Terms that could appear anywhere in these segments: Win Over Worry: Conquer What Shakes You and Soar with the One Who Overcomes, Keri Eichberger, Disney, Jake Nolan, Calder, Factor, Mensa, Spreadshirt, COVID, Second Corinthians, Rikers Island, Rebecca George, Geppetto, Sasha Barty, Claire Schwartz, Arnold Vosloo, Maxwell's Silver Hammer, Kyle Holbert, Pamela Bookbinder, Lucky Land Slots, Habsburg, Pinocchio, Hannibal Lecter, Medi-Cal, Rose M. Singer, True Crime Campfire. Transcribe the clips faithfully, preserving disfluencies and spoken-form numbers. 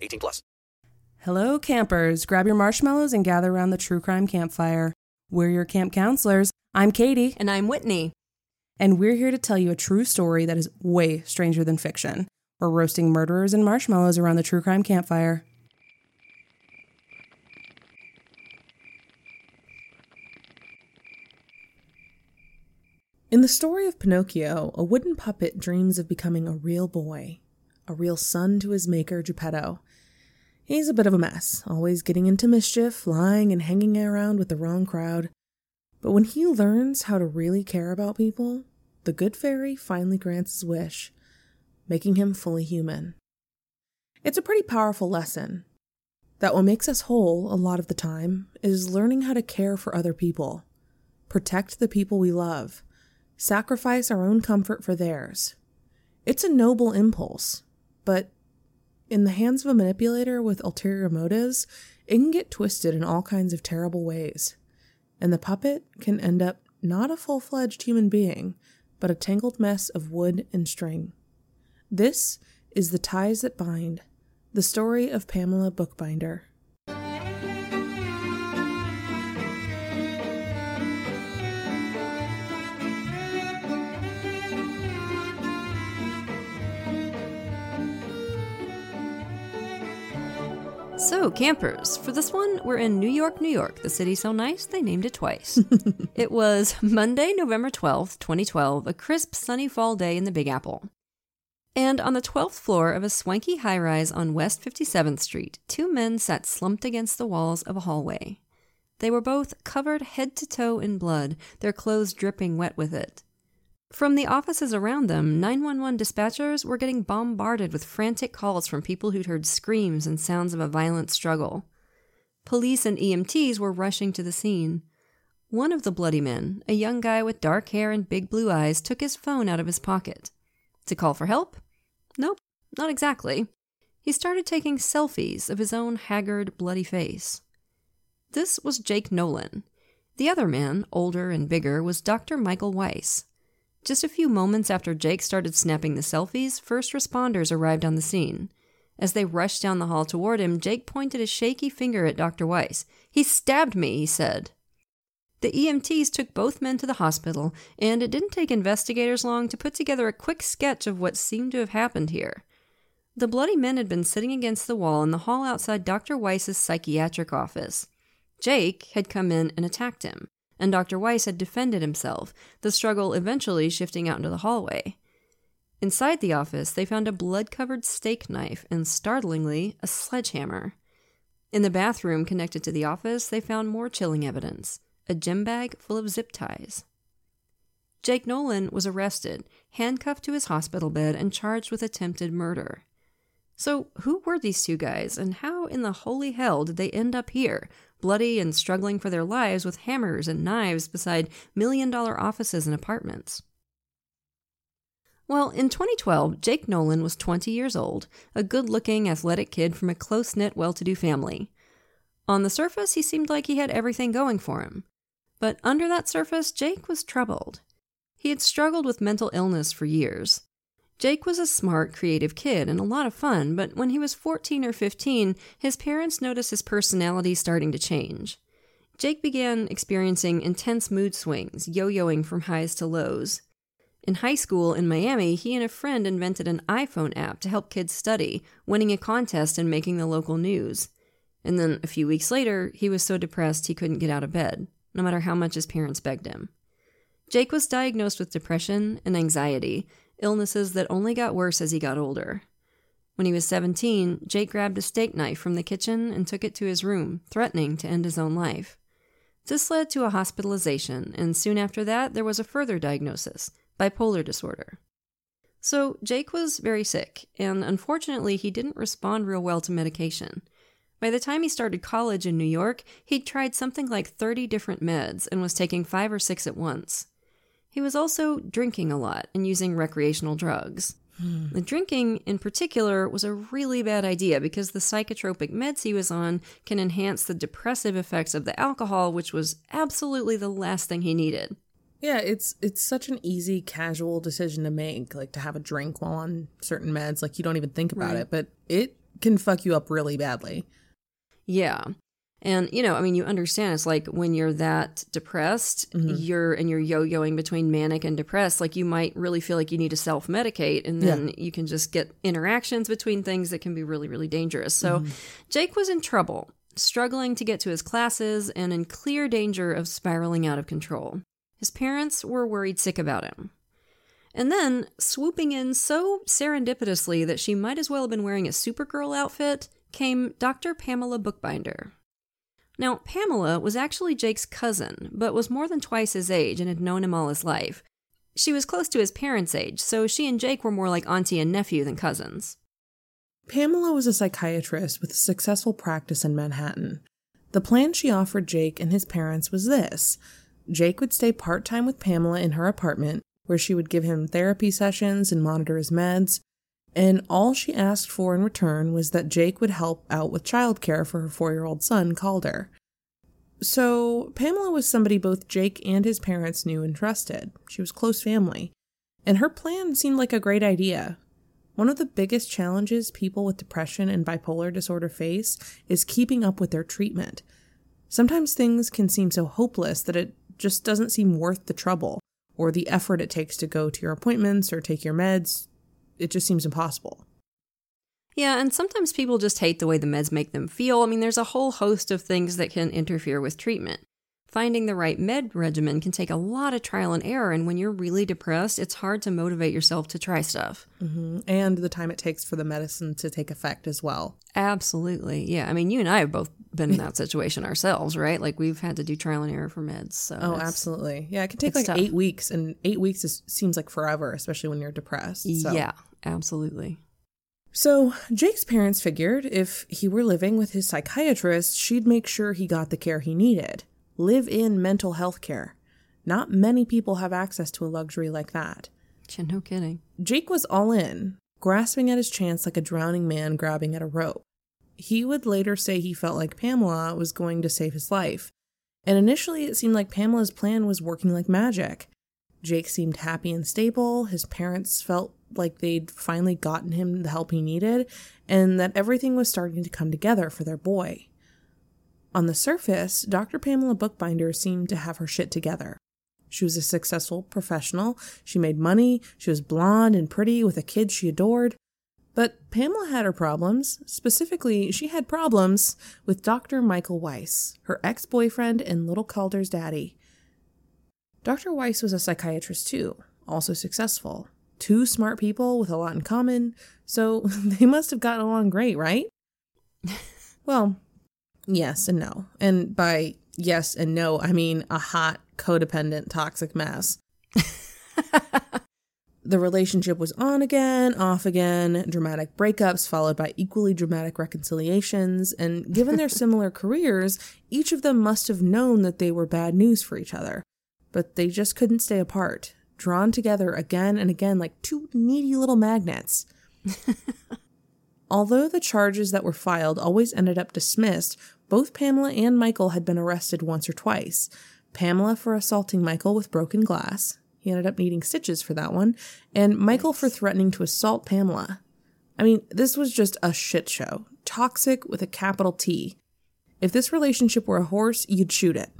eighteen plus. Hello, campers. Grab your marshmallows and gather around the True Crime Campfire. We're your camp counselors. I'm Katie. And I'm Whitney. And we're here to tell you a true story that is way stranger than fiction. We're roasting murderers and marshmallows around the True Crime Campfire. In the story of Pinocchio, a wooden puppet dreams of becoming a real boy, a real son to his maker, Geppetto. He's a bit of a mess, always getting into mischief, lying and hanging around with the wrong crowd. But when he learns how to really care about people, the good fairy finally grants his wish, making him fully human. It's a pretty powerful lesson that what makes us whole a lot of the time is learning how to care for other people, protect the people we love, sacrifice our own comfort for theirs. It's a noble impulse, but in the hands of a manipulator with ulterior motives, it can get twisted in all kinds of terrible ways. And the puppet can end up not a full-fledged human being, but a tangled mess of wood and string. This is The Ties That Bind, the story of Pamela Bookbinder. So, campers, for this one, we're in New York, New York, the city so nice they named it twice. It was Monday, November twelfth, twenty twelve, a crisp, sunny fall day in the Big Apple. And on the twelfth floor of a swanky high-rise on West fifty-seventh Street, two men sat slumped against the walls of a hallway. They were both covered head to toe in blood, their clothes dripping wet with it. From the offices around them, nine one one dispatchers were getting bombarded with frantic calls from people who'd heard screams and sounds of a violent struggle. Police and E M Ts were rushing to the scene. One of the bloody men, a young guy with dark hair and big blue eyes, took his phone out of his pocket. To call for help? Nope, not exactly. He started taking selfies of his own haggard, bloody face. This was Jake Nolan. The other man, older and bigger, was Doctor Michael Weiss. Just a few moments after Jake started snapping the selfies, first responders arrived on the scene. As they rushed down the hall toward him, Jake pointed a shaky finger at Doctor Weiss. "He stabbed me," he said. The E M Ts took both men to the hospital, and it didn't take investigators long to put together a quick sketch of what seemed to have happened here. The bloody men had been sitting against the wall in the hall outside Doctor Weiss's psychiatric office. Jake had come in and attacked him, and Doctor Weiss had defended himself, the struggle eventually shifting out into the hallway. Inside the office, they found a blood-covered steak knife and, startlingly, a sledgehammer. In the bathroom connected to the office, they found more chilling evidence, a gym bag full of zip ties. Jake Nolan was arrested, handcuffed to his hospital bed, and charged with attempted murder. So who were these two guys, and how in the holy hell did they end up here, bloody and struggling for their lives with hammers and knives beside million-dollar offices and apartments? Well, in twenty twelve, Jake Nolan was twenty years old, a good-looking, athletic kid from a close-knit, well-to-do family. On the surface, he seemed like he had everything going for him. But under that surface, Jake was troubled. He had struggled with mental illness for years. Jake was a smart, creative kid and a lot of fun, but when he was fourteen or fifteen, his parents noticed his personality starting to change. Jake began experiencing intense mood swings, yo-yoing from highs to lows. In high school in Miami, he and a friend invented an iPhone app to help kids study, winning a contest and making the local news. And then a few weeks later, he was so depressed he couldn't get out of bed, no matter how much his parents begged him. Jake was diagnosed with depression and anxiety, illnesses that only got worse as he got older. When he was seventeen, Jake grabbed a steak knife from the kitchen and took it to his room, threatening to end his own life. This led to a hospitalization, and soon after that, there was a further diagnosis, bipolar disorder. So Jake was very sick, and unfortunately, he didn't respond real well to medication. By the time he started college in New York, he'd tried something like thirty different meds and was taking five or six at once. He was also drinking a lot and using recreational drugs. Hmm. The drinking, in particular, was a really bad idea because the psychotropic meds he was on can enhance the depressive effects of the alcohol, which was absolutely the last thing he needed. Yeah, it's it's such an easy, casual decision to make, like to have a drink while on certain meds. Like, you don't even think about right. it, but it can fuck you up really badly. Yeah. And, you know, I mean, you understand it's like when you're that depressed, mm-hmm. you're and you're yo-yoing between manic and depressed, like you might really feel like you need to self-medicate, and then yeah. you can just get interactions between things that can be really, really dangerous. So mm-hmm. Jake was in trouble, struggling to get to his classes and in clear danger of spiraling out of control. His parents were worried sick about him. And then, swooping in so serendipitously that she might as well have been wearing a Supergirl outfit, came Doctor Pamela Bookbinder. Now, Pamela was actually Jake's cousin, but was more than twice his age and had known him all his life. She was close to his parents' age, so she and Jake were more like auntie and nephew than cousins. Pamela was a psychiatrist with a successful practice in Manhattan. The plan she offered Jake and his parents was this. Jake would stay part-time with Pamela in her apartment, where she would give him therapy sessions and monitor his meds, and all she asked for in return was that Jake would help out with childcare for her four-year-old son, Calder. So Pamela was somebody both Jake and his parents knew and trusted. She was close family, and her plan seemed like a great idea. One of the biggest challenges people with depression and bipolar disorder face is keeping up with their treatment. Sometimes things can seem so hopeless that it just doesn't seem worth the trouble or the effort it takes to go to your appointments or take your meds. It just seems impossible. Yeah, and sometimes people just hate the way the meds make them feel. I mean, there's a whole host of things that can interfere with treatment. Finding the right med regimen can take a lot of trial and error, and when you're really depressed, it's hard to motivate yourself to try stuff. Mm-hmm. And the time it takes for the medicine to take effect as well. Absolutely, yeah. I mean, you and I have both been in that situation ourselves, right? Like, we've had to do trial and error for meds. So oh, absolutely. Yeah, it can take like tough. eight weeks, and eight weeks is, seems like forever, especially when you're depressed. So. Yeah, absolutely. So Jake's parents figured if he were living with his psychiatrist, she'd make sure he got the care he needed. Live-in mental health care. Not many people have access to a luxury like that. Yeah, no kidding. Jake was all in, grasping at his chance like a drowning man grabbing at a rope. He would later say he felt like Pamela was going to save his life. And initially it seemed like Pamela's plan was working like magic. Jake seemed happy and stable, his parents felt like they'd finally gotten him the help he needed, and that everything was starting to come together for their boy. On the surface, Doctor Pamela Bookbinder seemed to have her shit together. She was a successful professional, she made money, she was blonde and pretty with a kid she adored. But Pamela had her problems. Specifically, she had problems with Doctor Michael Weiss, her ex-boyfriend and little Calder's daddy. Doctor Weiss was a psychiatrist too, also successful. Two smart people with a lot in common, so they must have gotten along great, right? Well... yes and no. And by yes and no, I mean a hot, codependent, toxic mess. The relationship was on again, off again, dramatic breakups followed by equally dramatic reconciliations. And given their similar careers, each of them must have known that they were bad news for each other. But they just couldn't stay apart, drawn together again and again like two needy little magnets. Although the charges that were filed always ended up dismissed, both Pamela and Michael had been arrested once or twice. Pamela for assaulting Michael with broken glass. He ended up needing stitches for that one. And Michael for threatening to assault Pamela. I mean, this was just a shit show. Toxic with a capital T. If this relationship were a horse, you'd shoot it.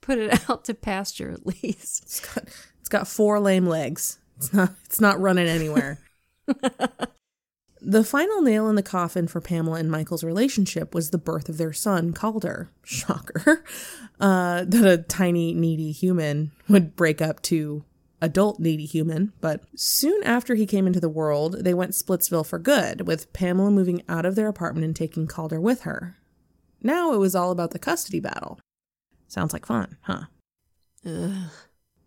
Put it out to pasture, at least. It's got, it's got four lame legs. It's not, it's not running anywhere. The final nail in the coffin for Pamela and Michael's relationship was the birth of their son, Calder. Shocker. Uh, that a tiny, needy human would break up two adult needy human, but soon after he came into the world, they went Splitsville for good, with Pamela moving out of their apartment and taking Calder with her. Now it was all about the custody battle. Sounds like fun, huh? Ugh.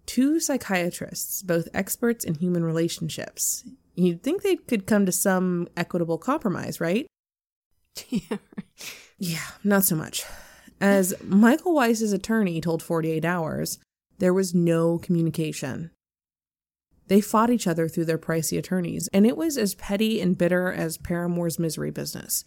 Two psychiatrists, both experts in human relationships. You'd think they could come to some equitable compromise, right? Yeah. Yeah, not so much. As Michael Weiss's attorney told forty-eight hours, there was no communication. They fought each other through their pricey attorneys, and it was as petty and bitter as Paramore's misery business.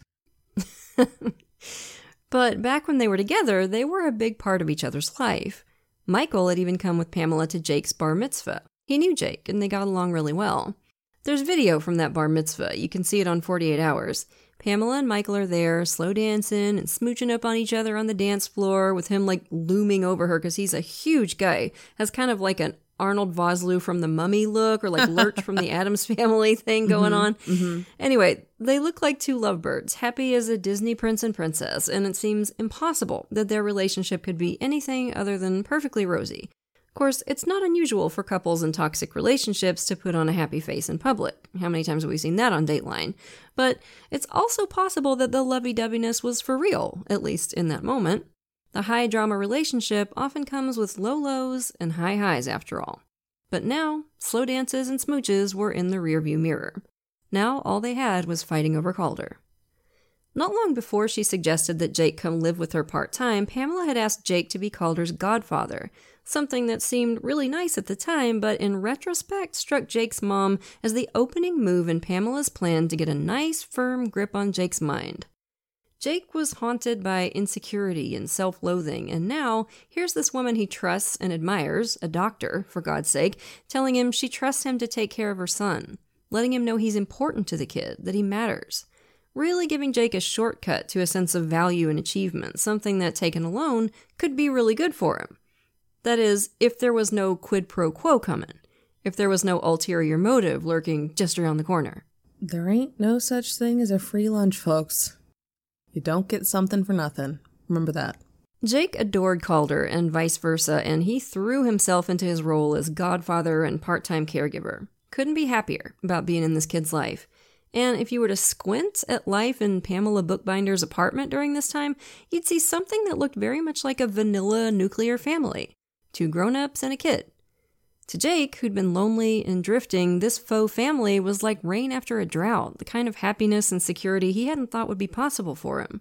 But back when they were together, they were a big part of each other's life. Michael had even come with Pamela to Jake's bar mitzvah. He knew Jake, and they got along really well. There's video from that bar mitzvah. You can see it on forty-eight hours. Pamela and Michael are there, slow dancing and smooching up on each other on the dance floor, with him, like, looming over her because he's a huge guy. Has kind of like an Arnold Vosloo from The Mummy look, or like Lurch from the Addams Family thing going mm-hmm, on. Mm-hmm. Anyway, they look like two lovebirds, happy as a Disney prince and princess, and it seems impossible that their relationship could be anything other than perfectly rosy. Of course, it's not unusual for couples in toxic relationships to put on a happy face in public. How many times have we seen that on Dateline? But it's also possible that the lovey-doveyness was for real, at least in that moment. The high-drama relationship often comes with low lows and high highs, after all. But now, slow dances and smooches were in the rearview mirror. Now all they had was fighting over Calder. Not long before she suggested that Jake come live with her part-time, Pamela had asked Jake to be Calder's godfather, something that seemed really nice at the time, but in retrospect struck Jake's mom as the opening move in Pamela's plan to get a nice, firm grip on Jake's mind. Jake was haunted by insecurity and self-loathing, and now here's this woman he trusts and admires, a doctor, for God's sake, telling him she trusts him to take care of her son, letting him know he's important to the kid, that he matters. Really giving Jake a shortcut to a sense of value and achievement, something that, taken alone, could be really good for him. That is, if there was no quid pro quo coming, if there was no ulterior motive lurking just around the corner. There ain't no such thing as a free lunch, folks. You don't get something for nothing. Remember that. Jake adored Calder and vice versa, and he threw himself into his role as godfather and part-time caregiver. Couldn't be happier about being in this kid's life. And if you were to squint at life in Pamela Bookbinder's apartment during this time, you'd see something that looked very much like a vanilla nuclear family. Two grown-ups and a kid. To Jake, who'd been lonely and drifting, this faux family was like rain after a drought, the kind of happiness and security he hadn't thought would be possible for him.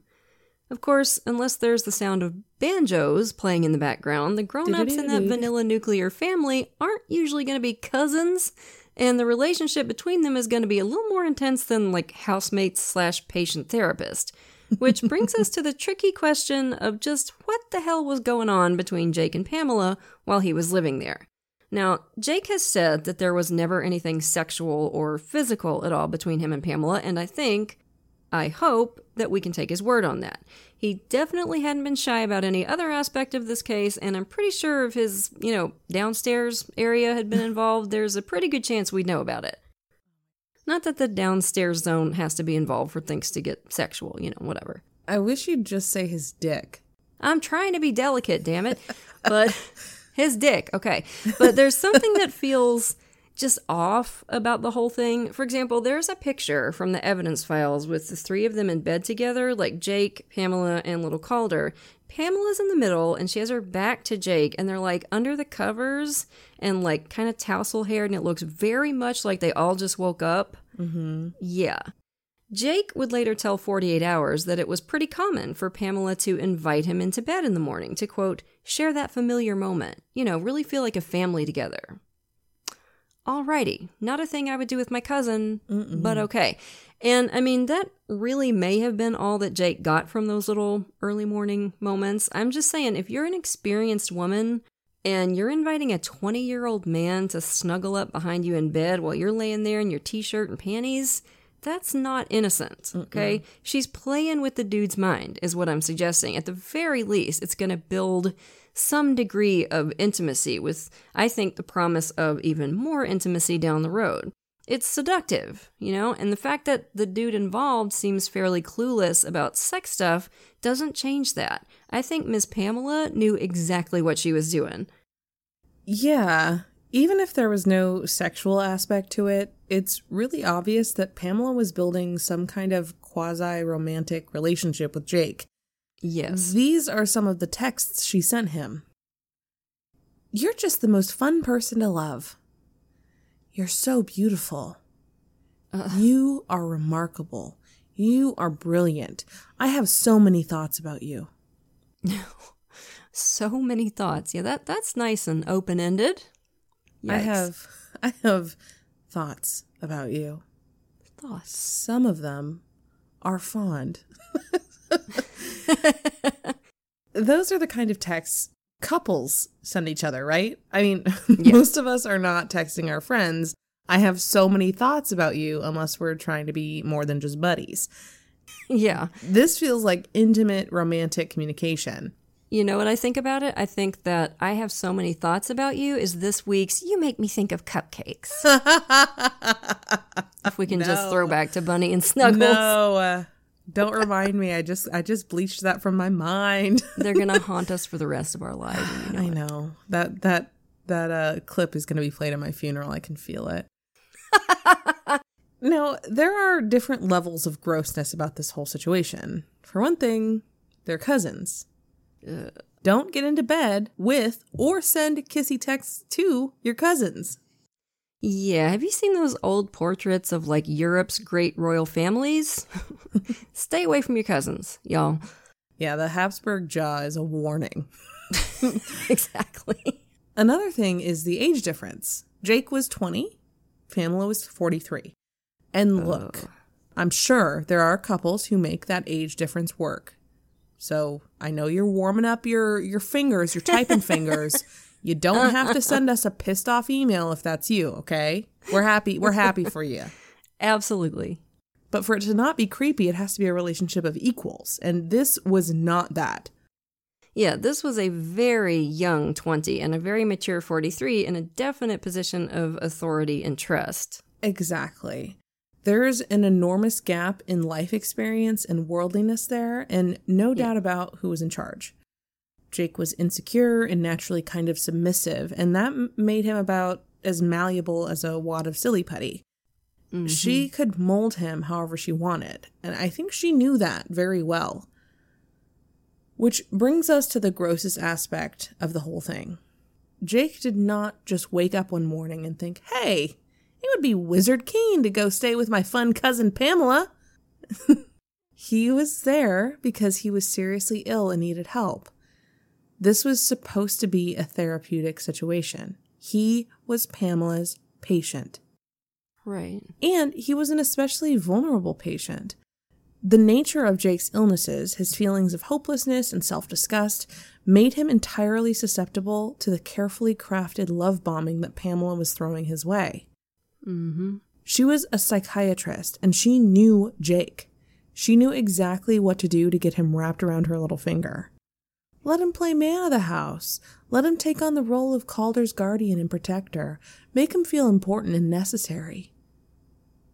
Of course, unless there's the sound of banjos playing in the background, the grown-ups in that vanilla nuclear family aren't usually going to be cousins, and the relationship between them is going to be a little more intense than, like, housemates slash patient therapist. Which brings us to the tricky question of just what the hell was going on between Jake and Pamela while he was living there. Now, Jake has said that there was never anything sexual or physical at all between him and Pamela, and I think, I hope, that we can take his word on that. He definitely hadn't been shy about any other aspect of this case, and I'm pretty sure if his, you know, downstairs area had been involved, there's a pretty good chance we'd know about it. Not that the downstairs zone has to be involved for things to get sexual, you know, whatever. I wish you'd just say his dick. I'm trying to be delicate, damn it, but... His dick, okay. But there's something that feels just off about the whole thing. For example, there's a picture from the evidence files with the three of them in bed together, like Jake, Pamela, and little Calder. Pamela's in the middle, and she has her back to Jake, and they're, like, under the covers and, like, kind of tousle-haired, and it looks very much like they all just woke up. Mm-hmm. Yeah. Jake would later tell forty-eight hours that it was pretty common for Pamela to invite him into bed in the morning to, quote, share that familiar moment, you know, really feel like a family together. Alrighty, not a thing I would do with my cousin, Mm-mm. but okay. And, I mean, that really may have been all that Jake got from those little early morning moments. I'm just saying, if you're an experienced woman and you're inviting a twenty-year-old man to snuggle up behind you in bed while you're laying there in your t-shirt and panties... That's not innocent, okay? Mm-mm. She's playing with the dude's mind, is what I'm suggesting. At the very least, it's going to build some degree of intimacy with, I think, the promise of even more intimacy down the road. It's seductive, you know? And the fact that the dude involved seems fairly clueless about sex stuff doesn't change that. I think Miss Pamela knew exactly what she was doing. Yeah, Even if there was no sexual aspect to it, it's really obvious that Pamela was building some kind of quasi-romantic relationship with Jake. Yes. These are some of the texts she sent him. You're just the most fun person to love. You're so beautiful. Uh. You are remarkable. You are brilliant. I have so many thoughts about you. So many thoughts. Yeah, that that's nice and open-ended. Yikes. I have I have thoughts about you. Thoughts. Some of them are fond. Those are the kind of texts couples send each other, right? I mean, yeah. Most of us are not texting our friends, I have so many thoughts about you, unless we're trying to be more than just buddies. Yeah. This feels like intimate, romantic communication. You know what I think about it? I think that I have so many thoughts about you is this week's You Make Me Think of Cupcakes. If we can no. just throw back to Bunny and Snuggles. No, uh, don't remind me. I just I just bleached that from my mind. They're going to haunt us for the rest of our lives. You know I it. know. That, that, that uh, clip is going to be played at my funeral. I can feel it. Now, there are different levels of grossness about this whole situation. For one thing, they're cousins. Ugh. Don't get into bed with or send kissy texts to your cousins. Yeah, have you seen those old portraits of, like, Europe's great royal families? Stay away from your cousins, y'all. Yeah, the Habsburg jaw is a warning. Exactly. Another thing is the age difference. Jake was twenty. Pamela was forty-three. And look, oh. I'm sure there are couples who make that age difference work. So I know you're warming up your, your fingers, your typing fingers. You don't have to send us a pissed off email if that's you, okay? We're happy. We're happy for you. Absolutely. But for it to not be creepy, it has to be a relationship of equals. And this was not that. Yeah, this was a very young twenty and a very mature forty-three in a definite position of authority and trust. Exactly. There's an enormous gap in life experience and worldliness there, and no doubt yeah. about who was in charge. Jake was insecure and naturally kind of submissive, and that m- made him about as malleable as a wad of silly putty. Mm-hmm. She could mold him however she wanted, and I think she knew that very well. Which brings us to the grossest aspect of the whole thing. Jake did not just wake up one morning and think, hey, it would be wizard keen to go stay with my fun cousin Pamela. He was there because he was seriously ill and needed help. This was supposed to be a therapeutic situation. He was Pamela's patient. Right. And he was an especially vulnerable patient. The nature of Jake's illnesses, his feelings of hopelessness and self-disgust, made him entirely susceptible to the carefully crafted love bombing that Pamela was throwing his way. Mm-hmm. She was a psychiatrist, and she knew Jake. She knew exactly what to do to get him wrapped around her little finger. Let him play man of the house. Let him take on the role of Calder's guardian and protector. Make him feel important and necessary.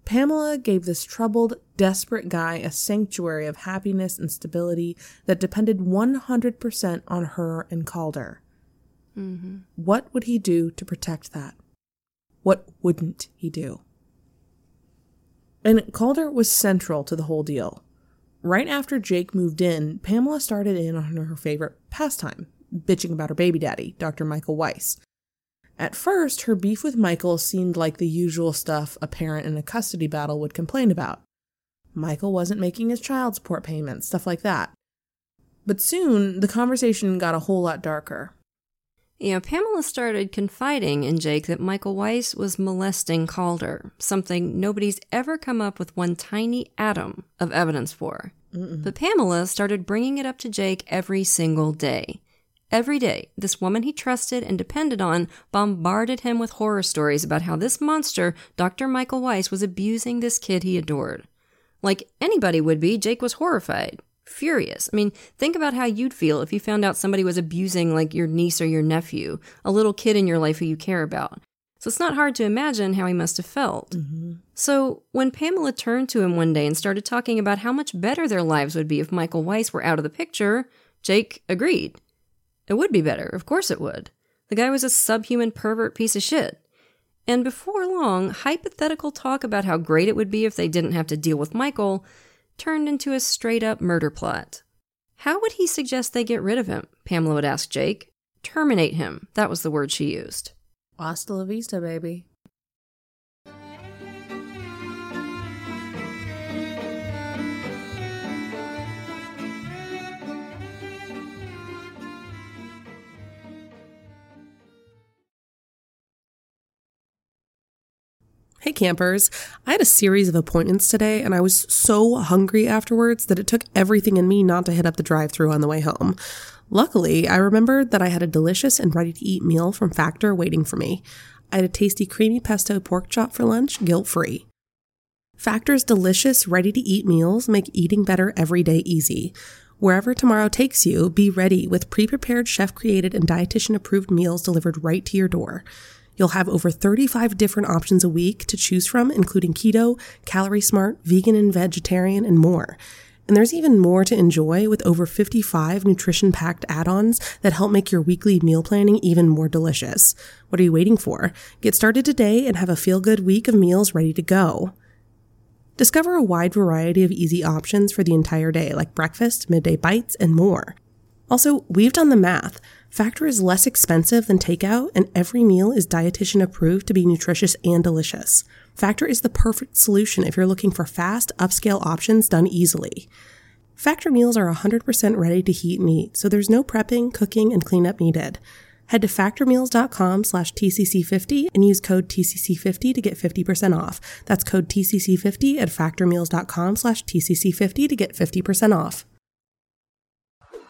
Pamela gave this troubled, desperate guy a sanctuary of happiness and stability that depended one hundred percent on her and Calder. Mm-hmm. What would he do to protect that? What wouldn't he do? And Calder was central to the whole deal. Right after Jake moved in, Pamela started in on her favorite pastime, bitching about her baby daddy, Doctor Michael Weiss. At first, her beef with Michael seemed like the usual stuff a parent in a custody battle would complain about. Michael wasn't making his child support payments, stuff like that. But soon, the conversation got a whole lot darker. Yeah, Pamela started confiding in Jake that Michael Weiss was molesting Calder, something nobody's ever come up with one tiny atom of evidence for. Mm-mm. But Pamela started bringing it up to Jake every single day. Every day, this woman he trusted and depended on bombarded him with horror stories about how this monster, Doctor Michael Weiss, was abusing this kid he adored. Like anybody would be, Jake was horrified, furious. I mean, think about how you'd feel if you found out somebody was abusing, like, your niece or your nephew, a little kid in your life who you care about. So it's not hard to imagine how he must have felt. Mm-hmm. So when Pamela turned to him one day and started talking about how much better their lives would be if Michael Weiss were out of the picture, Jake agreed. It would be better. Of course it would. The guy was a subhuman pervert piece of shit. And before long, hypothetical talk about how great it would be if they didn't have to deal with Michael turned into a straight-up murder plot. How would he suggest they get rid of him? Pamela would ask Jake. Terminate him. That was the word she used. Hasta la vista, baby. Hey campers, I had a series of appointments today and I was so hungry afterwards that it took everything in me not to hit up the drive-thru on the way home. Luckily, I remembered that I had a delicious and ready-to-eat meal from Factor waiting for me. I had a tasty creamy pesto pork chop for lunch, guilt-free. Factor's delicious, ready-to-eat meals make eating better every day easy. Wherever tomorrow takes you, be ready with pre-prepared, chef-created, and dietitian-approved meals delivered right to your door. You'll have over thirty-five different options a week to choose from, including keto, calorie smart, vegan and vegetarian, and more. And there's even more to enjoy with over fifty-five nutrition-packed add-ons that help make your weekly meal planning even more delicious. What are you waiting for? Get started today and have a feel-good week of meals ready to go. Discover a wide variety of easy options for the entire day, like breakfast, midday bites, and more. Also, we've done the math. Factor is less expensive than takeout, and every meal is dietitian approved to be nutritious and delicious. Factor is the perfect solution if you're looking for fast, upscale options done easily. Factor meals are one hundred percent ready to heat and eat, so there's no prepping, cooking, and cleanup needed. Head to factor meals dot com slash T C C fifty and use code T C C fifty to get fifty percent off. That's code T C C fifty at factor meals dot com slash T C C fifty to get fifty percent off.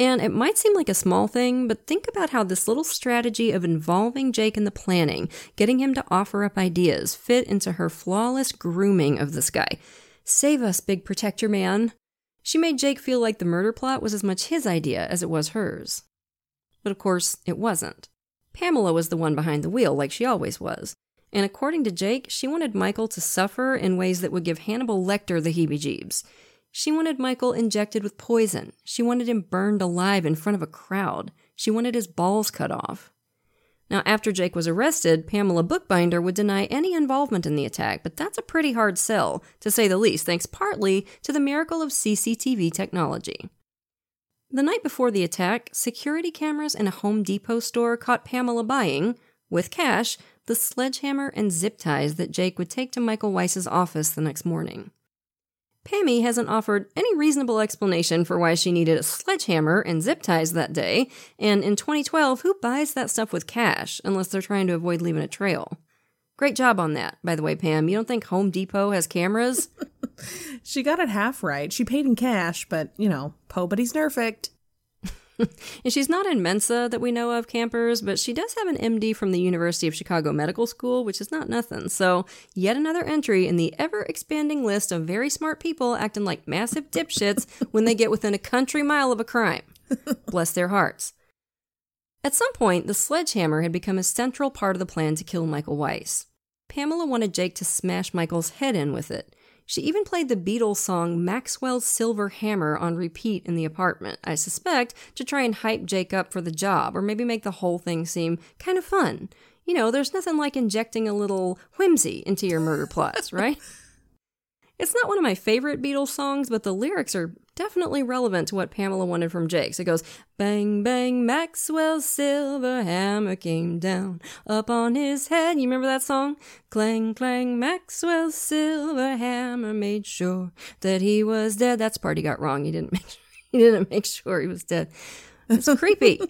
And it might seem like a small thing, but think about how this little strategy of involving Jake in the planning, getting him to offer up ideas, fit into her flawless grooming of this guy. Save us, big protector man. She made Jake feel like the murder plot was as much his idea as it was hers. But of course, it wasn't. Pamela was the one behind the wheel, like she always was. And according to Jake, she wanted Michael to suffer in ways that would give Hannibal Lecter the heebie-jeebs. She wanted Michael injected with poison. She wanted him burned alive in front of a crowd. She wanted his balls cut off. Now, after Jake was arrested, Pamela Bookbinder would deny any involvement in the attack, but that's a pretty hard sell, to say the least, thanks partly to the miracle of C C T V technology. The night before the attack, security cameras in a Home Depot store caught Pamela buying, with cash, the sledgehammer and zip ties that Jake would take to Michael Weiss's office the next morning. Pammy hasn't offered any reasonable explanation for why she needed a sledgehammer and zip ties that day, and in twenty twelve, who buys that stuff with cash unless they're trying to avoid leaving a trail? Great job on that, by the way, Pam. You don't think Home Depot has cameras? She got it half right. She paid in cash, but, you know, po-buddy's nerfect. And she's not in Mensa that we know of, campers, but she does have an M D from the University of Chicago Medical School, which is not nothing. So yet another entry in the ever-expanding list of very smart people acting like massive dipshits when they get within a country mile of a crime. Bless their hearts. At some point, the sledgehammer had become a central part of the plan to kill Michael Weiss. Pamela wanted Jake to smash Michael's head in with it. She even played the Beatles song Maxwell's Silver Hammer on repeat in the apartment, I suspect, to try and hype Jake up for the job, or maybe make the whole thing seem kind of fun. You know, there's nothing like injecting a little whimsy into your murder plots, right? It's not one of my favorite Beatles songs, but the lyrics are definitely relevant to what Pamela wanted from Jake. So it goes, bang, bang, Maxwell's silver hammer came down up on his head. You remember that song? Clang, clang, Maxwell's silver hammer made sure that he was dead. That's the part he got wrong. He didn't make, he didn't make sure he was dead. It's creepy.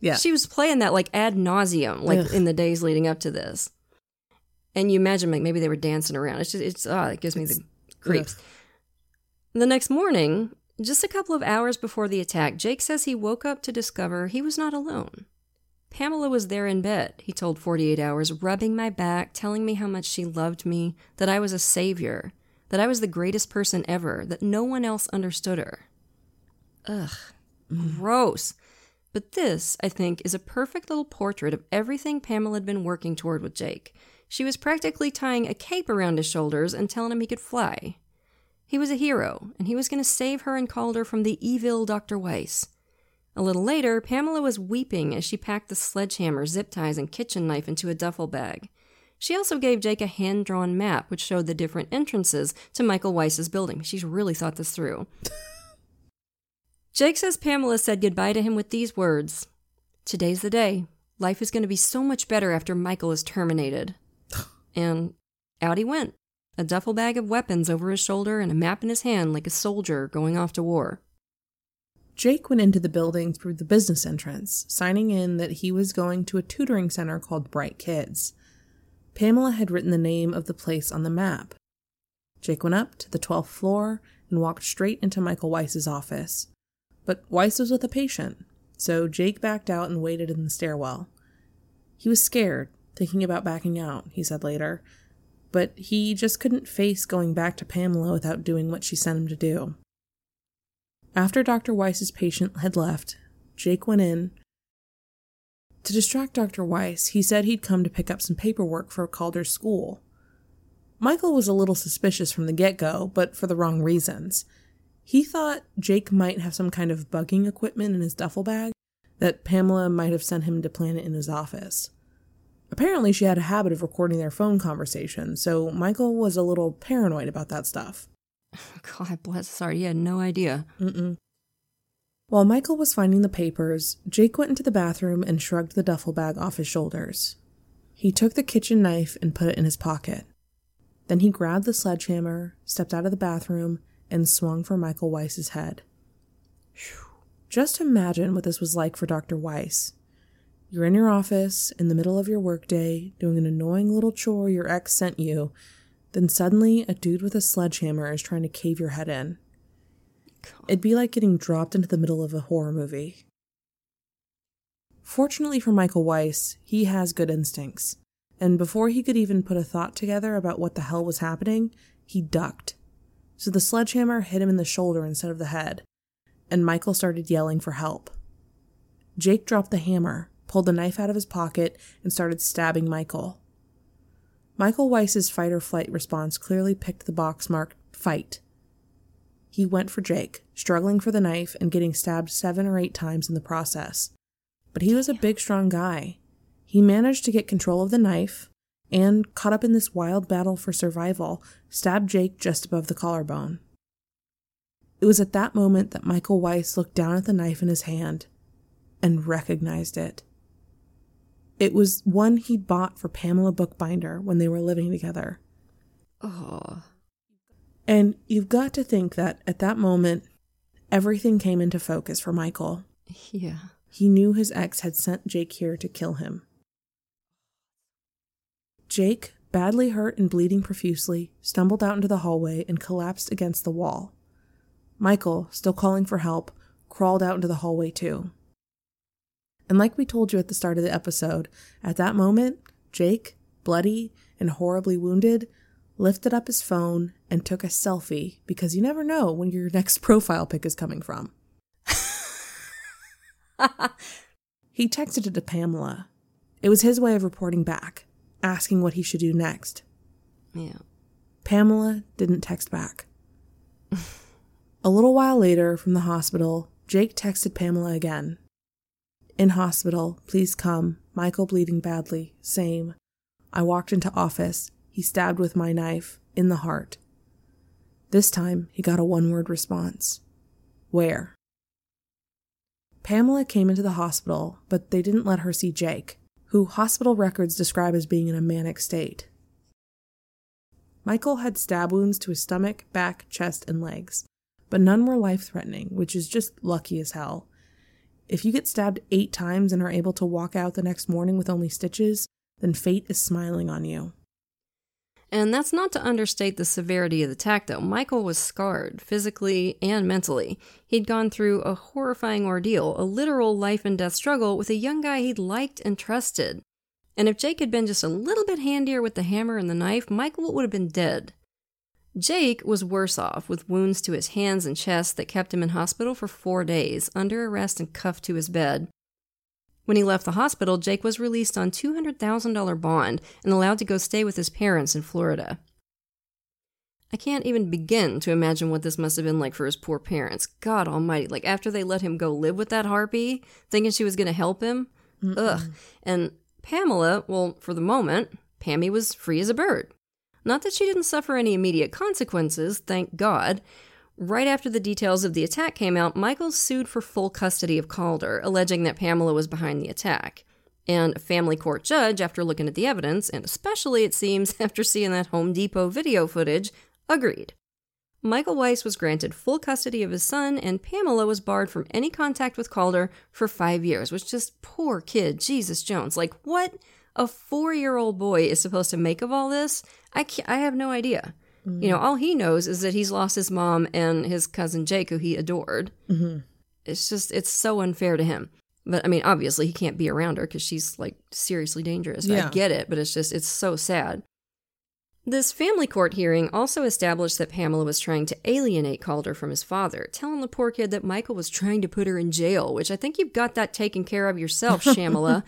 Yeah. She was playing that like ad nauseum, like Ugh. in the days leading up to this. And you imagine like maybe they were dancing around. It's just, it's, ah, oh, it gives me the... creeps. Ugh. The next morning, just a couple of hours before the attack, Jake says he woke up to discover he was not alone. Pamela was there in bed, he told forty-eight hours, rubbing my back, telling me how much she loved me, that I was a savior, that I was the greatest person ever, that no one else understood her. Ugh, gross. But this, I think, is a perfect little portrait of everything Pamela had been working toward with Jake. She was practically tying a cape around his shoulders and telling him he could fly. He was a hero, and he was going to save her and Calder from the evil Doctor Weiss. A little later, Pamela was weeping as she packed the sledgehammer, zip ties, and kitchen knife into a duffel bag. She also gave Jake a hand-drawn map which showed the different entrances to Michael Weiss's building. She's really thought this through. Jake says Pamela said goodbye to him with these words, "Today's the day. Life is going to be so much better after Michael is terminated." And out he went, a duffel bag of weapons over his shoulder and a map in his hand like a soldier going off to war. Jake went into the building through the business entrance, signing in that he was going to a tutoring center called Bright Kids. Pamela had written the name of the place on the map. Jake went up to the twelfth floor and walked straight into Michael Weiss's office. But Weiss was with a patient, so Jake backed out and waited in the stairwell. He was scared, thinking about backing out, he said later, but he just couldn't face going back to Pamela without doing what she sent him to do. After Doctor Weiss's patient had left, Jake went in. To distract Doctor Weiss, he said he'd come to pick up some paperwork for Calder's school. Michael was a little suspicious from the get-go, but for the wrong reasons. He thought Jake might have some kind of bugging equipment in his duffel bag, that Pamela might have sent him to plan it in his office. Apparently she had a habit of recording their phone conversations, so Michael was a little paranoid about that stuff. God bless his heart, he had no idea. Mm-mm. While Michael was finding the papers, Jake went into the bathroom and shrugged the duffel bag off his shoulders. He took the kitchen knife and put it in his pocket. Then he grabbed the sledgehammer, stepped out of the bathroom, and swung for Michael Weiss's head. Whew. Just imagine what this was like for Doctor Weiss. You're in your office, in the middle of your workday, doing an annoying little chore your ex sent you, then suddenly a dude with a sledgehammer is trying to cave your head in. God. It'd be like getting dropped into the middle of a horror movie. Fortunately for Michael Weiss, he has good instincts, and before he could even put a thought together about what the hell was happening, he ducked. So the sledgehammer hit him in the shoulder instead of the head, and Michael started yelling for help. Jake dropped the hammer, pulled the knife out of his pocket, and started stabbing Michael. Michael Weiss's fight-or-flight response clearly picked the box marked fight. He went for Jake, struggling for the knife and getting stabbed seven or eight times in the process. But he was a big, strong guy. He managed to get control of the knife, and, caught up in this wild battle for survival, stabbed Jake just above the collarbone. It was at that moment that Michael Weiss looked down at the knife in his hand and recognized it. It was one he'd bought for Pamela Bookbinder when they were living together. Oh. And you've got to think that, at that moment, everything came into focus for Michael. Yeah. He knew his ex had sent Jake here to kill him. Jake, badly hurt and bleeding profusely, stumbled out into the hallway and collapsed against the wall. Michael, still calling for help, crawled out into the hallway too. And like we told you at the start of the episode, at that moment, Jake, bloody and horribly wounded, lifted up his phone and took a selfie because you never know when your next profile pic is coming from. He texted it to Pamela. It was his way of reporting back, asking what he should do next. Yeah. Pamela didn't text back. A little while later, from the hospital, Jake texted Pamela again. In hospital, please come. Michael bleeding badly. Same. I walked into office. He stabbed with my knife. In the heart. This time, he got a one-word response. Where? Pamela came into the hospital, but they didn't let her see Jake, who hospital records describe as being in a manic state. Michael had stab wounds to his stomach, back, chest, and legs, but none were life-threatening, which is just lucky as hell. If you get stabbed eight times and are able to walk out the next morning with only stitches, then fate is smiling on you. And that's not to understate the severity of the attack, though. Michael was scarred, physically and mentally. He'd gone through a horrifying ordeal, a literal life and death struggle with a young guy he'd liked and trusted. And if Jake had been just a little bit handier with the hammer and the knife, Michael would have been dead. Jake was worse off, with wounds to his hands and chest that kept him in hospital for four days, under arrest and cuffed to his bed. When he left the hospital, Jake was released on two hundred thousand dollars bond and allowed to go stay with his parents in Florida. I can't even begin to imagine what this must have been like for his poor parents. God almighty, like after they let him go live with that harpy, thinking she was going to help him? Mm-mm. Ugh. And Pamela, well, for the moment, Pammy was free as a bird. Not that she didn't suffer any immediate consequences, thank God. Right after the details of the attack came out, Michael sued for full custody of Calder, alleging that Pamela was behind the attack. And a family court judge, after looking at the evidence, and especially, it seems, after seeing that Home Depot video footage, agreed. Michael Weiss was granted full custody of his son, and Pamela was barred from any contact with Calder for five years, which just, poor kid, Jesus Jones. Like, what a four-year-old boy is supposed to make of all this? I, can't, I have no idea. You know, all he knows is that he's lost his mom and his cousin Jake, who he adored. Mm-hmm. It's just, it's so unfair to him. But, I mean, obviously he can't be around her because she's, like, seriously dangerous. Yeah. I get it, but it's just, it's so sad. This family court hearing also established that Pamela was trying to alienate Calder from his father, telling the poor kid that Michael was trying to put her in jail, which I think you've got that taken care of yourself, Shamala.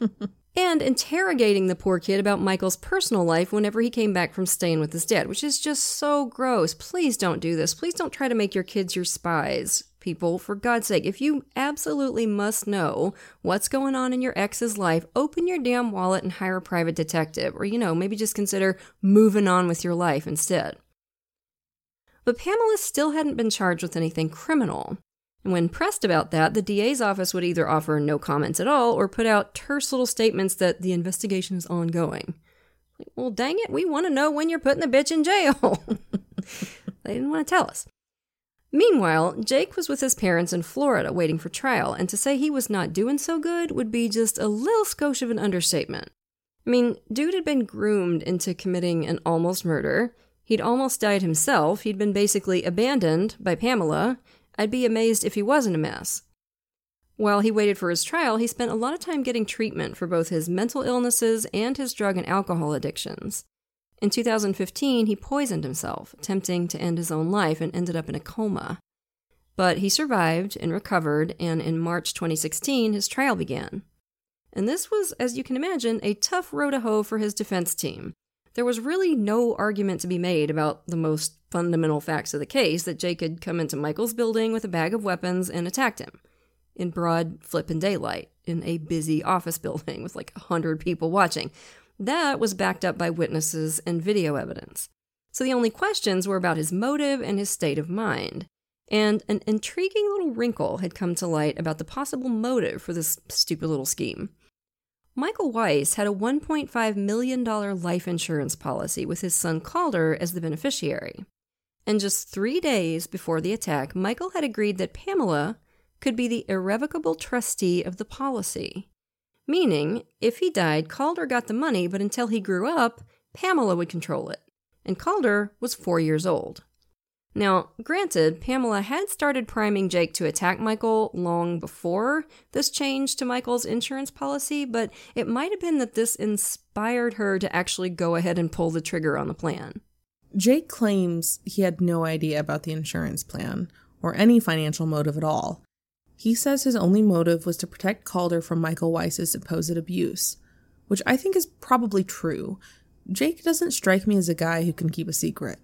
And interrogating the poor kid about Michael's personal life whenever he came back from staying with his dad, which is just so gross. Please don't do this. Please don't try to make your kids your spies, people. For God's sake, if you absolutely must know what's going on in your ex's life, open your damn wallet and hire a private detective. Or, you know, maybe just consider moving on with your life instead. But Pamela still hadn't been charged with anything criminal. And when pressed about that, the D A's office would either offer no comments at all or put out terse little statements that the investigation is ongoing. Like, well, dang it, we want to know when you're putting the bitch in jail. They didn't want to tell us. Meanwhile, Jake was with his parents in Florida waiting for trial, and to say he was not doing so good would be just a little skosh of an understatement. I mean, dude had been groomed into committing an almost murder. He'd almost died himself. He'd been basically abandoned by Pamela. I'd be amazed if he wasn't a mess. While he waited for his trial, he spent a lot of time getting treatment for both his mental illnesses and his drug and alcohol addictions. In two thousand fifteen, he poisoned himself, attempting to end his own life, and ended up in a coma. But he survived and recovered, and in March twenty sixteen, his trial began. And this was, as you can imagine, a tough row to hoe for his defense team. There was really no argument to be made about the most fundamental facts of the case, that Jake had come into Michael's building with a bag of weapons and attacked him in broad flippin' daylight in a busy office building with like a hundred people watching. That was backed up by witnesses and video evidence. So the only questions were about his motive and his state of mind. And an intriguing little wrinkle had come to light about the possible motive for this stupid little scheme. Michael Weiss had a one point five million dollars life insurance policy with his son Calder as the beneficiary. And just three days before the attack, Michael had agreed that Pamela could be the irrevocable trustee of the policy. Meaning, if he died, Calder got the money, but until he grew up, Pamela would control it. And Calder was four years old. Now, granted, Pamela had started priming Jake to attack Michael long before this change to Michael's insurance policy, but it might have been that this inspired her to actually go ahead and pull the trigger on the plan. Jake claims he had no idea about the insurance plan or any financial motive at all. He says his only motive was to protect Calder from Michael Weiss's supposed abuse, which I think is probably true. Jake doesn't strike me as a guy who can keep a secret.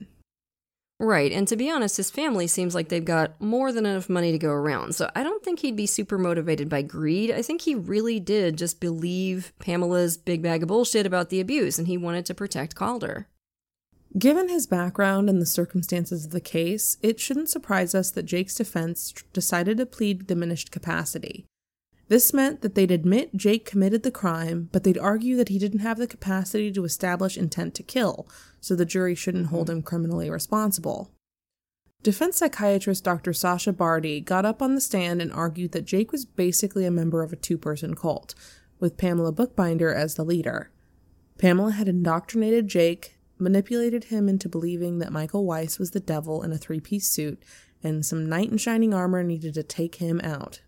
Right, and to be honest, his family seems like they've got more than enough money to go around, so I don't think he'd be super motivated by greed. I think he really did just believe Pamela's big bag of bullshit about the abuse, and he wanted to protect Calder. Given his background and the circumstances of the case, it shouldn't surprise us that Jake's defense decided to plead diminished capacity. This meant that they'd admit Jake committed the crime, but they'd argue that he didn't have the capacity to establish intent to kill, so the jury shouldn't hold him criminally responsible. Defense psychiatrist Doctor Sasha Barty got up on the stand and argued that Jake was basically a member of a two-person cult, with Pamela Bookbinder as the leader. Pamela had indoctrinated Jake, manipulated him into believing that Michael Weiss was the devil in a three-piece suit, and some knight in shining armor needed to take him out.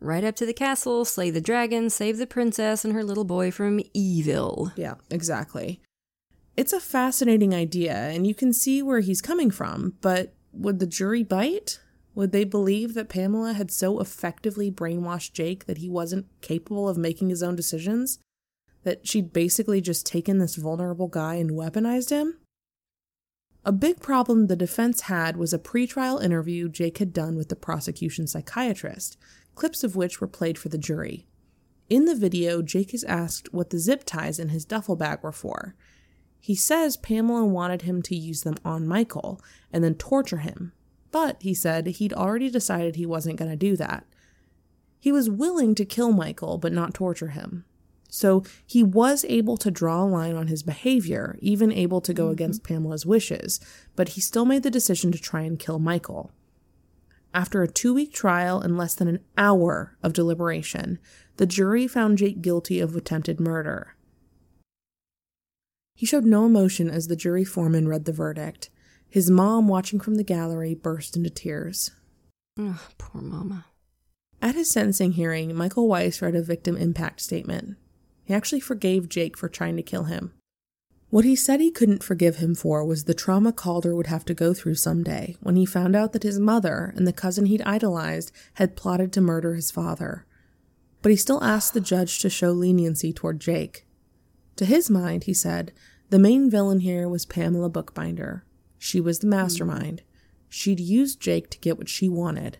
Right up to the castle, slay the dragon, save the princess and her little boy from evil. Yeah, exactly. It's a fascinating idea, and you can see where he's coming from, but would the jury bite? Would they believe that Pamela had so effectively brainwashed Jake that he wasn't capable of making his own decisions? That she'd basically just taken this vulnerable guy and weaponized him? A big problem the defense had was a pretrial interview Jake had done with the prosecution psychiatrist, clips of which were played for the jury. In the video, Jake is asked what the zip ties in his duffel bag were for. He says Pamela wanted him to use them on Michael and then torture him. But, he said, he'd already decided he wasn't going to do that. He was willing to kill Michael, but not torture him. So he was able to draw a line on his behavior, even able to go mm-hmm. against Pamela's wishes, but he still made the decision to try and kill Michael. After a two-week trial and less than an hour of deliberation, the jury found Jake guilty of attempted murder. He showed no emotion as the jury foreman read the verdict. His mom, watching from the gallery, burst into tears. Ugh, poor mama. At his sentencing hearing, Michael Weiss read a victim impact statement. He actually forgave Jake for trying to kill him. What he said he couldn't forgive him for was the trauma Calder would have to go through someday when he found out that his mother and the cousin he'd idolized had plotted to murder his father. But he still asked the judge to show leniency toward Jake. To his mind, he said, the main villain here was Pamela Bookbinder. She was the mastermind. She'd used Jake to get what she wanted.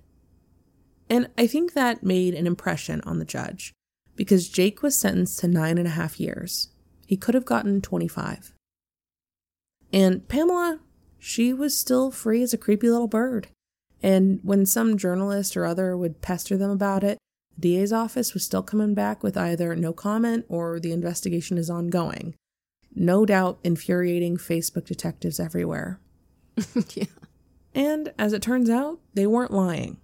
And I think that made an impression on the judge, because Jake was sentenced to nine and a half years. He could have gotten twenty-five. And Pamela, she was still free as a creepy little bird. And when some journalist or other would pester them about it, the D A's office was still coming back with either no comment or the investigation is ongoing. No doubt infuriating Facebook detectives everywhere. Yeah. And as it turns out, they weren't lying.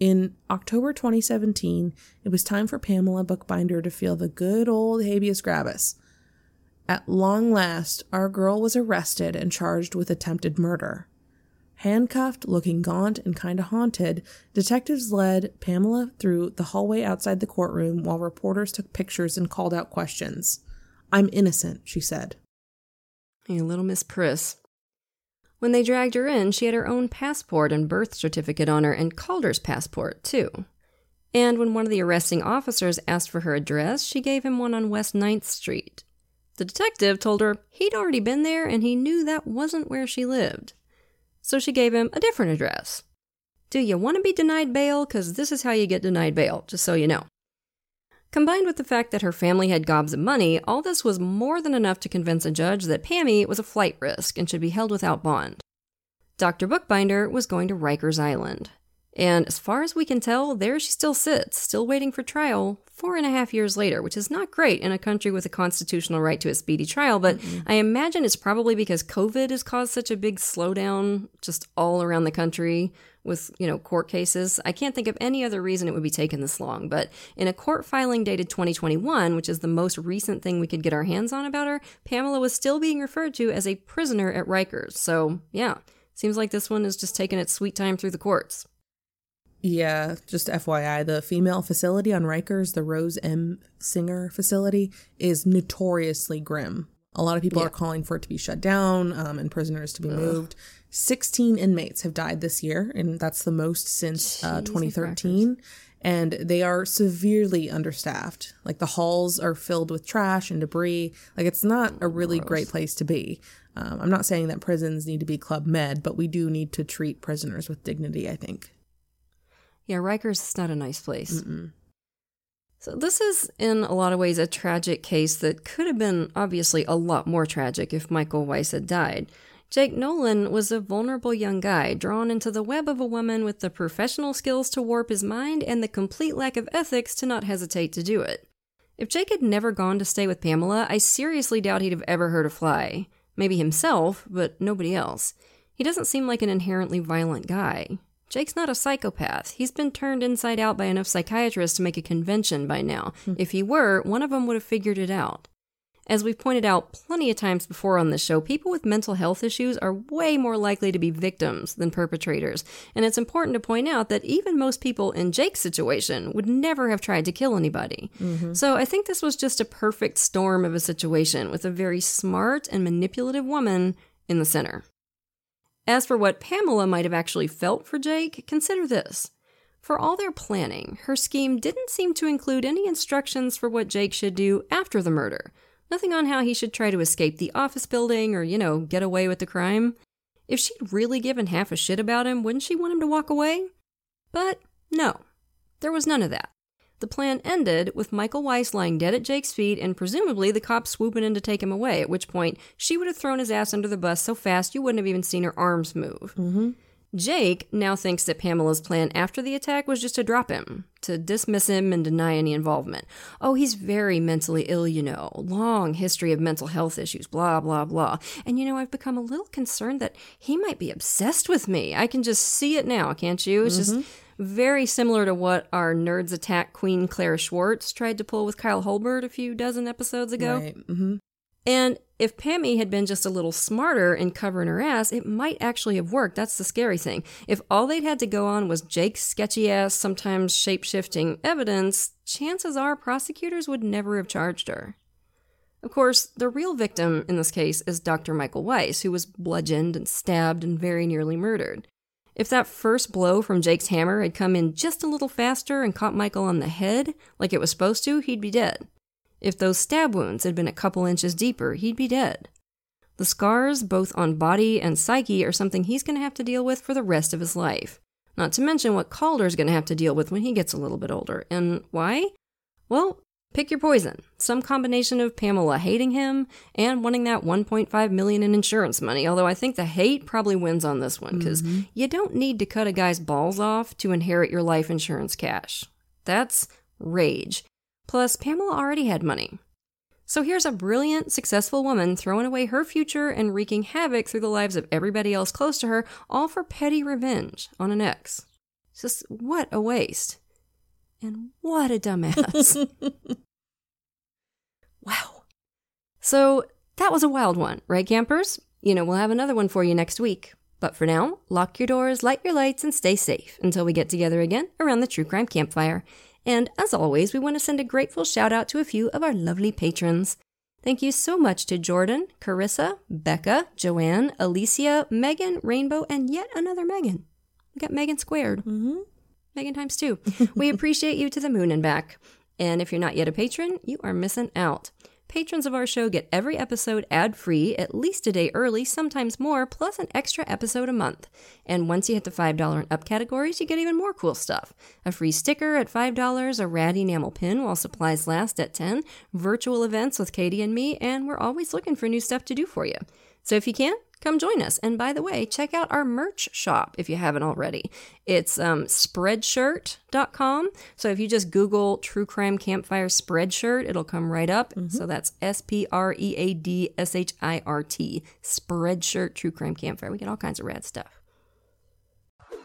In October twenty seventeen, it was time for Pamela Bookbinder to feel the good old habeas corpus. At long last, our girl was arrested and charged with attempted murder. Handcuffed, looking gaunt and kind of haunted, detectives led Pamela through the hallway outside the courtroom while reporters took pictures and called out questions. I'm innocent, she said. Hey, little Miss Priss. When they dragged her in, she had her own passport and birth certificate on her, and Calder's passport, too. And when one of the arresting officers asked for her address, she gave him one on West ninth Street. The detective told her he'd already been there, and he knew that wasn't where she lived. So she gave him a different address. Do you want to be denied bail? Because this is how you get denied bail, just so you know. Combined with the fact that her family had gobs of money, all this was more than enough to convince a judge that Pammy was a flight risk and should be held without bond. Doctor Bookbinder was going to Rikers Island. And as far as we can tell, there she still sits, still waiting for trial, four and a half years later, which is not great in a country with a constitutional right to a speedy trial, but mm-hmm. I imagine it's probably because COVID has caused such a big slowdown just all around the country with, you know, court cases. I can't think of any other reason it would be taken this long, but in a court filing dated twenty twenty-one, which is the most recent thing we could get our hands on about her, Pamela was still being referred to as a prisoner at Rikers. So, yeah, seems like this one is just taking its sweet time through the courts. Yeah, just F Y I, the female facility on Rikers, the Rose M. Singer facility, is notoriously grim. A lot of people yeah. are calling for it to be shut down um, and prisoners to be Ugh. moved. sixteen inmates have died this year, and that's the most since uh, twenty thirteen. And they are severely understaffed. Like, the halls are filled with trash and debris. Like, it's not a really Gross. great place to be. Um, I'm not saying that prisons need to be Club Med, but we do need to treat prisoners with dignity, I think. Yeah, Rikers is not a nice place. Mm-mm. So this is, in a lot of ways, a tragic case that could have been, obviously, a lot more tragic if Michael Weiss had died. Jake Nolan was a vulnerable young guy, drawn into the web of a woman with the professional skills to warp his mind and the complete lack of ethics to not hesitate to do it. If Jake had never gone to stay with Pamela, I seriously doubt he'd have ever heard a fly. Maybe himself, but nobody else. He doesn't seem like an inherently violent guy. Jake's not a psychopath. He's been turned inside out by enough psychiatrists to make a convention by now. Mm-hmm. If he were, one of them would have figured it out. As we've pointed out plenty of times before on this show, people with mental health issues are way more likely to be victims than perpetrators, and it's important to point out that even most people in Jake's situation would never have tried to kill anybody. Mm-hmm. So I think this was just a perfect storm of a situation with a very smart and manipulative woman in the center. As for what Pamela might have actually felt for Jake, consider this. For all their planning, her scheme didn't seem to include any instructions for what Jake should do after the murder. Nothing on how he should try to escape the office building or, you know, get away with the crime. If she'd really given half a shit about him, wouldn't she want him to walk away? But no, there was none of that. The plan ended with Michael Weiss lying dead at Jake's feet and presumably the cops swooping in to take him away, at which point she would have thrown his ass under the bus so fast you wouldn't have even seen her arms move. Mm-hmm. Jake now thinks that Pamela's plan after the attack was just to drop him, to dismiss him and deny any involvement. Oh, he's very mentally ill, you know, long history of mental health issues, blah, blah, blah. And, you know, I've become a little concerned that he might be obsessed with me. I can just see it now, can't you? It's mm-hmm. just very similar to what our Nerds Attack queen Claire Schwartz tried to pull with Kyle Holbert a few dozen episodes ago. Right. Mm-hmm. And if Pammy had been just a little smarter in covering her ass, it might actually have worked. That's the scary thing. If all they'd had to go on was Jake's sketchy ass, sometimes shape-shifting evidence, chances are prosecutors would never have charged her. Of course, the real victim in this case is Doctor Michael Weiss, who was bludgeoned and stabbed and very nearly murdered. If that first blow from Jake's hammer had come in just a little faster and caught Michael on the head, like it was supposed to, he'd be dead. If those stab wounds had been a couple inches deeper, he'd be dead. The scars, both on body and psyche, are something he's going to have to deal with for the rest of his life. Not to mention what Calder's going to have to deal with when he gets a little bit older. And why? Well, pick your poison. Some combination of Pamela hating him and wanting that one point five million dollars in insurance money, although I think the hate probably wins on this one, because mm-hmm. you don't need to cut a guy's balls off to inherit your life insurance cash. That's rage. Plus, Pamela already had money. So here's a brilliant, successful woman throwing away her future and wreaking havoc through the lives of everybody else close to her, all for petty revenge on an ex. Just what a waste. And what a dumbass. Wow. So that was a wild one, right, campers? You know, we'll have another one for you next week. But for now, lock your doors, light your lights, and stay safe until we get together again around the True Crime Campfire. And as always, we want to send a grateful shout out to a few of our lovely patrons. Thank you so much to Jordan, Carissa, Becca, Joanne, Alicia, Megan, Rainbow, and yet another Megan. We got Megan squared. Mm-hmm. Megan times two. We appreciate you to the moon and back. And if you're not yet a patron, you are missing out. Patrons of our show get every episode ad-free, at least a day early, sometimes more, plus an extra episode a month. And once you hit the five dollars and up categories, you get even more cool stuff. A free sticker at five dollars, a rad enamel pin while supplies last at ten dollars, virtual events with Katie and me, and we're always looking for new stuff to do for you. So if you can, come join us. And by the way, check out our merch shop if you haven't already. It's um, spreadshirt dot com. So if you just Google True Crime Campfire Spreadshirt, it'll come right up. Mm-hmm. So that's S P R E A D S H I R T, Spreadshirt True Crime Campfire. We get all kinds of rad stuff.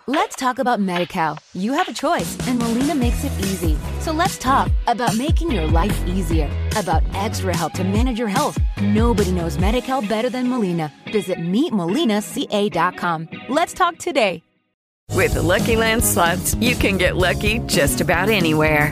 Let's talk about Medi-Cal. You have a choice, and Molina makes it easy. So let's talk about making your life easier, about extra help to manage your health. Nobody knows Medi-Cal better than Molina. Visit meet molina c a dot com. Let's talk today. With the Lucky Land Slots, you can get lucky just about anywhere.